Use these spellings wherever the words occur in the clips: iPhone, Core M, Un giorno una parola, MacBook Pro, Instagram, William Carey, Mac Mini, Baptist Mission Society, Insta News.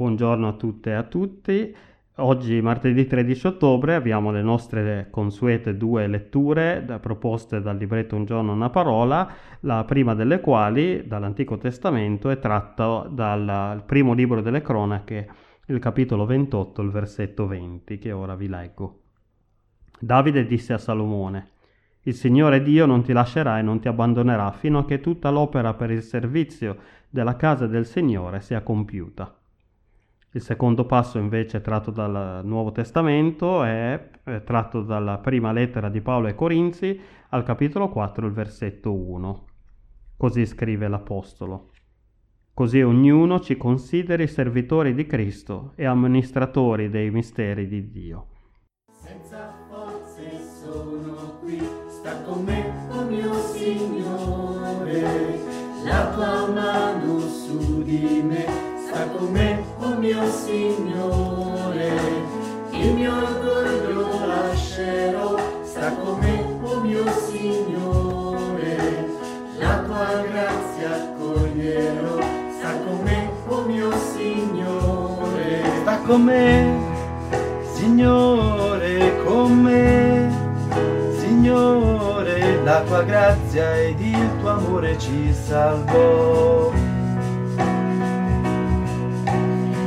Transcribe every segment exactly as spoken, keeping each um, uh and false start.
Buongiorno a tutte e a tutti. Oggi, martedì tredici ottobre, abbiamo le nostre consuete due letture da, proposte dal libretto Un giorno una parola, la prima delle quali, dall'Antico Testamento, è tratta dal primo libro delle Cronache, il capitolo ventotto, il versetto venti, che ora vi leggo. Davide disse a Salomone: «Il Signore Dio non ti lascerà e non ti abbandonerà fino a che tutta l'opera per il servizio della casa del Signore sia compiuta». Il secondo passo invece tratto dal Nuovo Testamento è, è tratto dalla prima lettera di Paolo ai Corinzi al capitolo quattro, il versetto uno. Così scrive l'Apostolo: «Così ognuno ci consideri servitori di Cristo e amministratori dei misteri di Dio». Senza forze sono qui, sta con me, oh mio Signore, la tua mano su di me. Sta con me, oh mio Signore, il mio orgoglio lascerò. Sta con me, oh mio Signore, la tua grazia accoglierò. Sta con me, oh mio Signore. Sta con me, Signore, con me, Signore, la tua grazia ed il tuo amore ci salvò.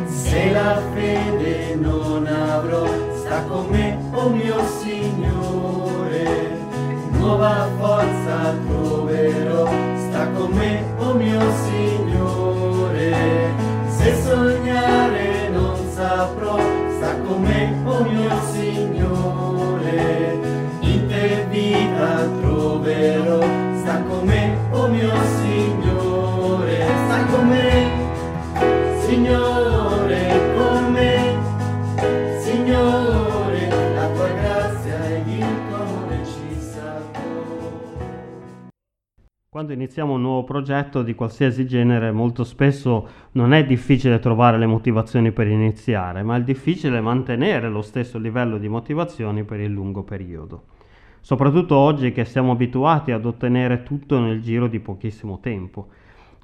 Se la fede non avrò, sta con me, oh mio Signore, nuova forza troverò. Sta con me, oh mio Signore, se sognare non saprò. Sta con me, oh mio Signore, in te vita troverò. Sta con me, oh mio Signore, sta con me, Signore. Quando iniziamo un nuovo progetto di qualsiasi genere, molto spesso non è difficile trovare le motivazioni per iniziare, ma è difficile mantenere lo stesso livello di motivazioni per il lungo periodo. Soprattutto oggi che siamo abituati ad ottenere tutto nel giro di pochissimo tempo.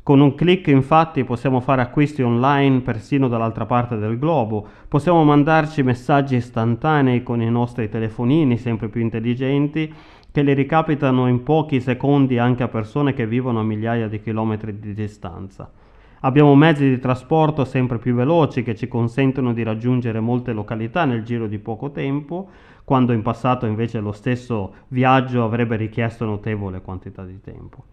Con un click, infatti, possiamo fare acquisti online persino dall'altra parte del globo, possiamo mandarci messaggi istantanei con i nostri telefonini sempre più intelligenti, che le ricapitano in pochi secondi anche a persone che vivono a migliaia di chilometri di distanza. Abbiamo mezzi di trasporto sempre più veloci che ci consentono di raggiungere molte località nel giro di poco tempo, quando in passato invece lo stesso viaggio avrebbe richiesto notevole quantità di tempo.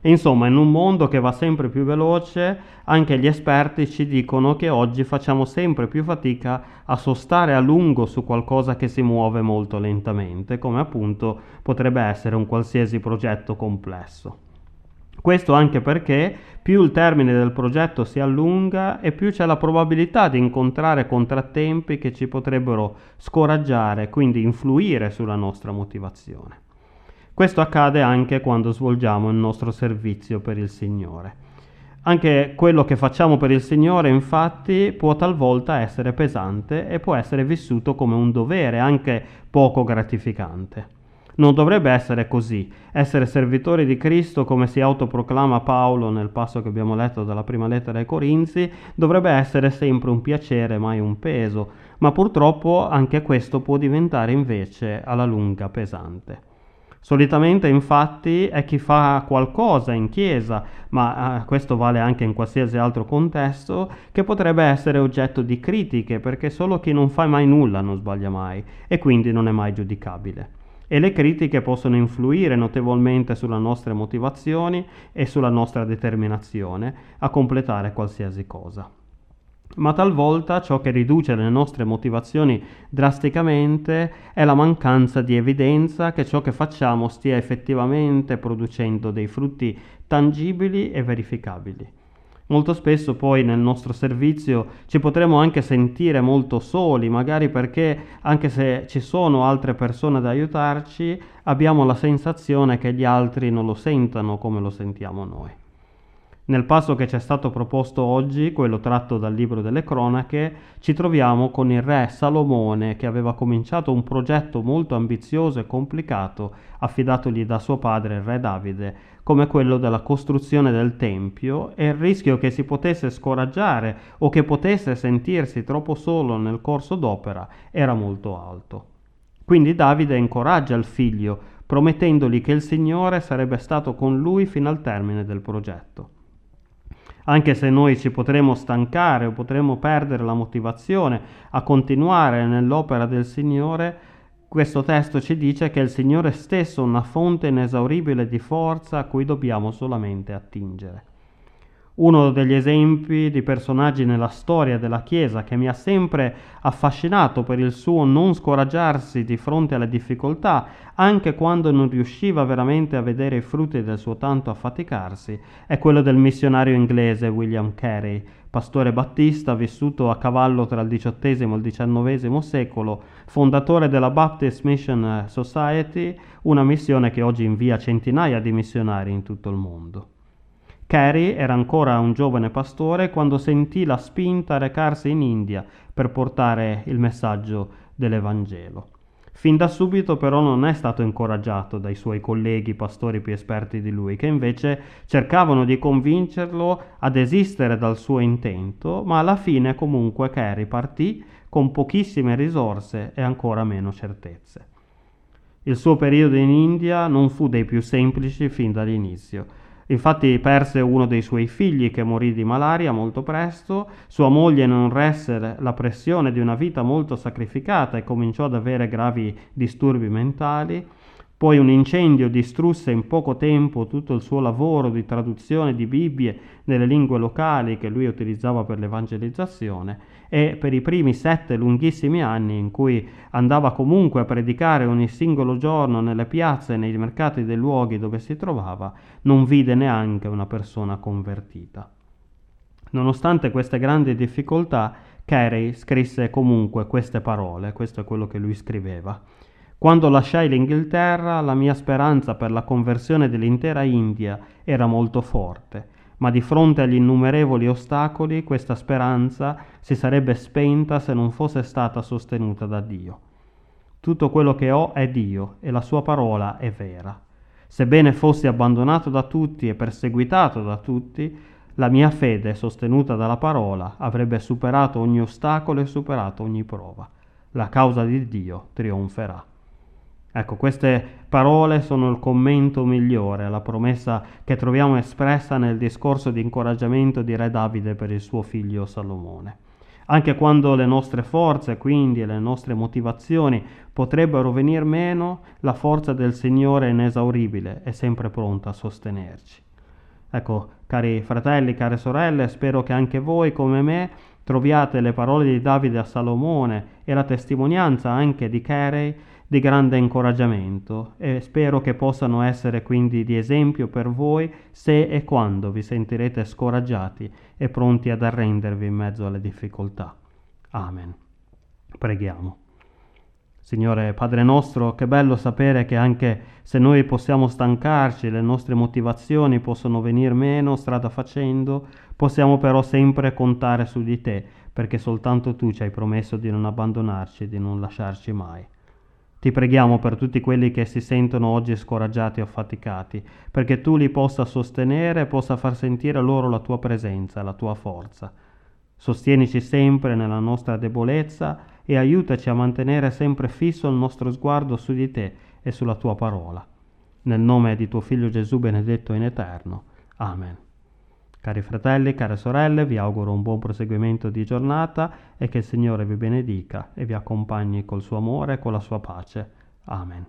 E insomma, in un mondo che va sempre più veloce, anche gli esperti ci dicono che oggi facciamo sempre più fatica a sostare a lungo su qualcosa che si muove molto lentamente, come appunto potrebbe essere un qualsiasi progetto complesso. Questo anche perché più il termine del progetto si allunga e più c'è la probabilità di incontrare contrattempi che ci potrebbero scoraggiare e quindi influire sulla nostra motivazione. Questo accade anche quando svolgiamo il nostro servizio per il Signore. Anche quello che facciamo per il Signore, infatti, può talvolta essere pesante e può essere vissuto come un dovere, anche poco gratificante. Non dovrebbe essere così. Essere servitori di Cristo, come si autoproclama Paolo nel passo che abbiamo letto dalla prima lettera ai Corinzi, dovrebbe essere sempre un piacere, mai un peso. Ma purtroppo anche questo può diventare invece alla lunga pesante. Solitamente, infatti, è chi fa qualcosa in chiesa, ma eh, questo vale anche in qualsiasi altro contesto, che potrebbe essere oggetto di critiche, perché solo chi non fa mai nulla non sbaglia mai e quindi non è mai giudicabile. E le critiche possono influire notevolmente sulle nostre motivazioni e sulla nostra determinazione a completare qualsiasi cosa. Ma talvolta ciò che riduce le nostre motivazioni drasticamente è la mancanza di evidenza che ciò che facciamo stia effettivamente producendo dei frutti tangibili e verificabili. Molto spesso poi nel nostro servizio ci potremo anche sentire molto soli, magari perché, anche se ci sono altre persone da aiutarci, abbiamo la sensazione che gli altri non lo sentano come lo sentiamo noi. Nel passo che ci è stato proposto oggi, quello tratto dal libro delle cronache, ci troviamo con il re Salomone che aveva cominciato un progetto molto ambizioso e complicato affidatogli da suo padre il re Davide, come quello della costruzione del tempio, e il rischio che si potesse scoraggiare o che potesse sentirsi troppo solo nel corso d'opera era molto alto. Quindi Davide incoraggia il figlio, promettendogli che il Signore sarebbe stato con lui fino al termine del progetto. Anche se noi ci potremo stancare o potremo perdere la motivazione a continuare nell'opera del Signore, questo testo ci dice che il Signore stesso è una fonte inesauribile di forza a cui dobbiamo solamente attingere. Uno degli esempi di personaggi nella storia della Chiesa che mi ha sempre affascinato per il suo non scoraggiarsi di fronte alle difficoltà, anche quando non riusciva veramente a vedere i frutti del suo tanto affaticarsi, è quello del missionario inglese William Carey, pastore battista vissuto a cavallo tra il diciottesimo e il diciannovesimo secolo, fondatore della Baptist Mission Society, una missione che oggi invia centinaia di missionari in tutto il mondo. Carey era ancora un giovane pastore quando sentì la spinta a recarsi in India per portare il messaggio dell'Evangelo. Fin da subito però non è stato incoraggiato dai suoi colleghi pastori più esperti di lui, che invece cercavano di convincerlo a desistere dal suo intento, ma alla fine comunque Carey partì con pochissime risorse e ancora meno certezze. Il suo periodo in India non fu dei più semplici fin dall'inizio. Infatti perse uno dei suoi figli che morì di malaria molto presto, sua moglie non resse la pressione di una vita molto sacrificata e cominciò ad avere gravi disturbi mentali, poi un incendio distrusse in poco tempo tutto il suo lavoro di traduzione di Bibbie nelle lingue locali che lui utilizzava per l'evangelizzazione, e per i primi sette lunghissimi anni in cui andava comunque a predicare ogni singolo giorno nelle piazze e nei mercati dei luoghi dove si trovava, non vide neanche una persona convertita. Nonostante queste grandi difficoltà, Carey scrisse comunque queste parole, questo è quello che lui scriveva. Quando lasciai l'Inghilterra, la mia speranza per la conversione dell'intera India era molto forte, ma di fronte agli innumerevoli ostacoli questa speranza si sarebbe spenta se non fosse stata sostenuta da Dio. Tutto quello che ho è Dio e la sua parola è vera. Sebbene fossi abbandonato da tutti e perseguitato da tutti, la mia fede sostenuta dalla parola avrebbe superato ogni ostacolo e superato ogni prova. La causa di Dio trionferà. Ecco, queste parole sono il commento migliore alla promessa che troviamo espressa nel discorso di incoraggiamento di re Davide per il suo figlio Salomone. Anche quando le nostre forze, quindi, e le nostre motivazioni potrebbero venir meno, la forza del Signore è inesauribile e sempre pronta a sostenerci. Ecco, cari fratelli, care sorelle, spero che anche voi, come me, troviate le parole di Davide a Salomone e la testimonianza anche di Carey di grande incoraggiamento, e spero che possano essere quindi di esempio per voi se e quando vi sentirete scoraggiati e pronti ad arrendervi in mezzo alle difficoltà. Amen. Preghiamo. Signore Padre nostro, che bello sapere che anche se noi possiamo stancarci, le nostre motivazioni possono venir meno strada facendo, possiamo però sempre contare su di te, perché soltanto tu ci hai promesso di non abbandonarci e di non lasciarci mai. Ti preghiamo per tutti quelli che si sentono oggi scoraggiati o affaticati, perché tu li possa sostenere e possa far sentire loro la tua presenza, la tua forza. Sostienici sempre nella nostra debolezza e aiutaci a mantenere sempre fisso il nostro sguardo su di te e sulla tua parola. Nel nome di tuo Figlio Gesù benedetto in eterno. Amen. Cari fratelli, care sorelle, vi auguro un buon proseguimento di giornata e che il Signore vi benedica e vi accompagni col suo amore e con la sua pace. Amen.